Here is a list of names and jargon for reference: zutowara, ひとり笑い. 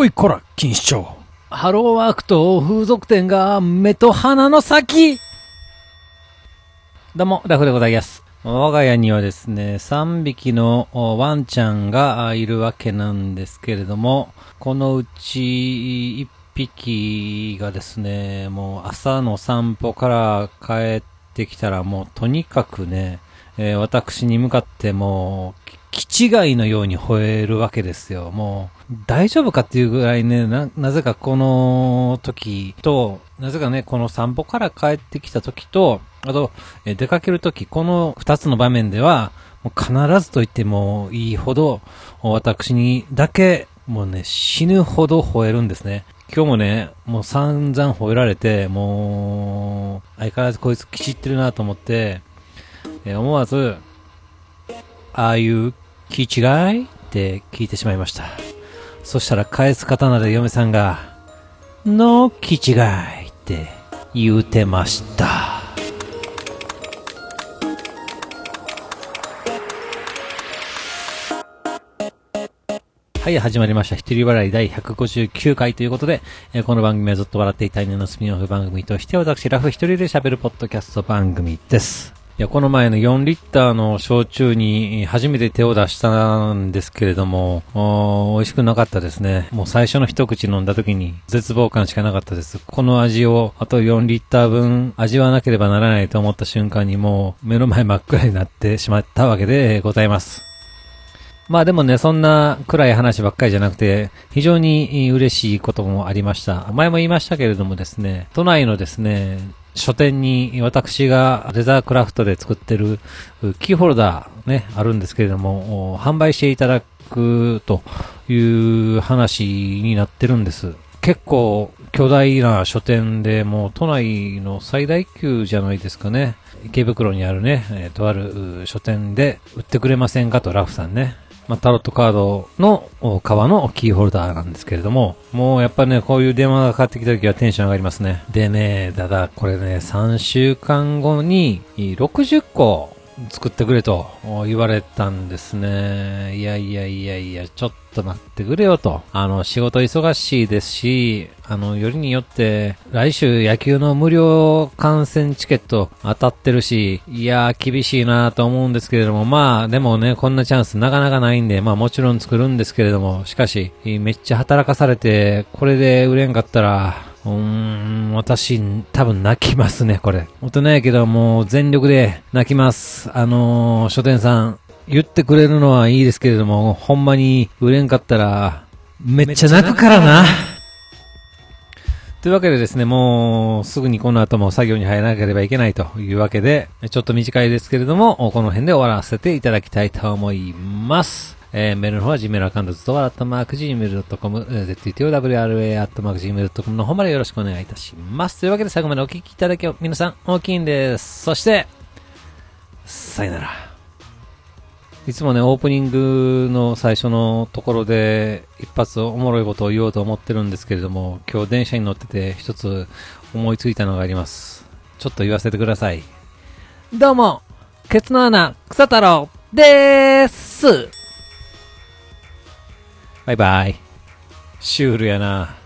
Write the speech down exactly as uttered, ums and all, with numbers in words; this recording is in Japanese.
おいこら錦糸町、ハローワークと風俗店が目と鼻の先。どうもラフでございます。我が家にはですねさんびきのワンちゃんがいるわけなんですけれども、このうちいっぴきがですねもう朝の散歩から帰ってきたらもうとにかくね、えー、私に向かってもう気違いのように吠えるわけですよ。もう大丈夫かっていうぐらいね、な、なぜかこの時と、なぜかね、この散歩から帰ってきた時と、あと、えー、出かける時、この二つの場面では、もう必ずと言ってもいいほど、私にだけ、もうね、死ぬほど吠えるんですね。今日もね、もう散々吠えられて、もう、相変わらずこいつきちってるなと思って、えー、思わず、ああいう気違いって聞いてしまいました。そしたら返す刀で嫁さんがの気違いって言うてました。はい、始まりました。一人笑い第ひゃくごじゅうきゅうかいということで、えー、この番組はずっと笑っていたいねのスピンオフ番組として私ラフ一人で喋るポッドキャスト番組です。いや、この前のよんリッターの焼酎に初めて手を出したんですけれども、美味しくなかったですね。もう最初の一口飲んだ時に絶望感しかなかったです。この味をあとよんリッターぶん味わなければならないと思った瞬間にもう目の前真っ暗になってしまったわけでございます。まあでもね、そんな暗い話ばっかりじゃなくて、非常に嬉しいこともありました。前も言いましたけれどもですね、都内のですね、書店に私がレザークラフトで作ってるキーホルダーね、あるんですけれども、販売していただくという話になってるんです。結構巨大な書店で、もう都内の最大級じゃないですかね。池袋にあるね、とある書店で売ってくれませんかとラフさんね。まあ、タロットカードの革のキーホルダーなんですけれども、もうやっぱね、こういう電話がかかってきた時はテンション上がりますね。でね、ただこれね、さんしゅうかんごにろくじゅっこ作ってくれと言われたんですね。いやいやいやいや、ちょっと待ってくれよと。あの、仕事忙しいですし、あの、よりによって来週野球の無料観戦チケット当たってるし、いやー厳しいなーと思うんですけれども、まあでもね、こんなチャンスなかなかないんで、まあもちろん作るんですけれども、しかしめっちゃ働かされてこれで売れんかったら、うーん、私多分泣きますね、これ。本当ないけど、もう全力で泣きます。あのー、書店さん言ってくれるのはいいですけれども、ほんまに売れんかったらめっちゃ泣くからなというわけでですね、もうすぐにこの後も作業に入らなければいけないというわけで、ちょっと短いですけれども、この辺で終わらせていただきたいと思います。えー、メールの方は Gmail アカウントずっと笑ったマーク ジーメールドットコム、ゼットイーティーオーダブリューアールエーアットマークジーメールドットコム の方までよろしくお願いいたします。というわけで最後までお聞きいただきを皆さん大きいんです。そして、さよなら。いつもね、オープニングの最初のところで一発おもろいことを言おうと思ってるんですけれども、今日電車に乗ってて一つ思いついたのがあります。ちょっと言わせてください。どうも、ケツの穴、草太郎でーす。バイバイ。シュールやな。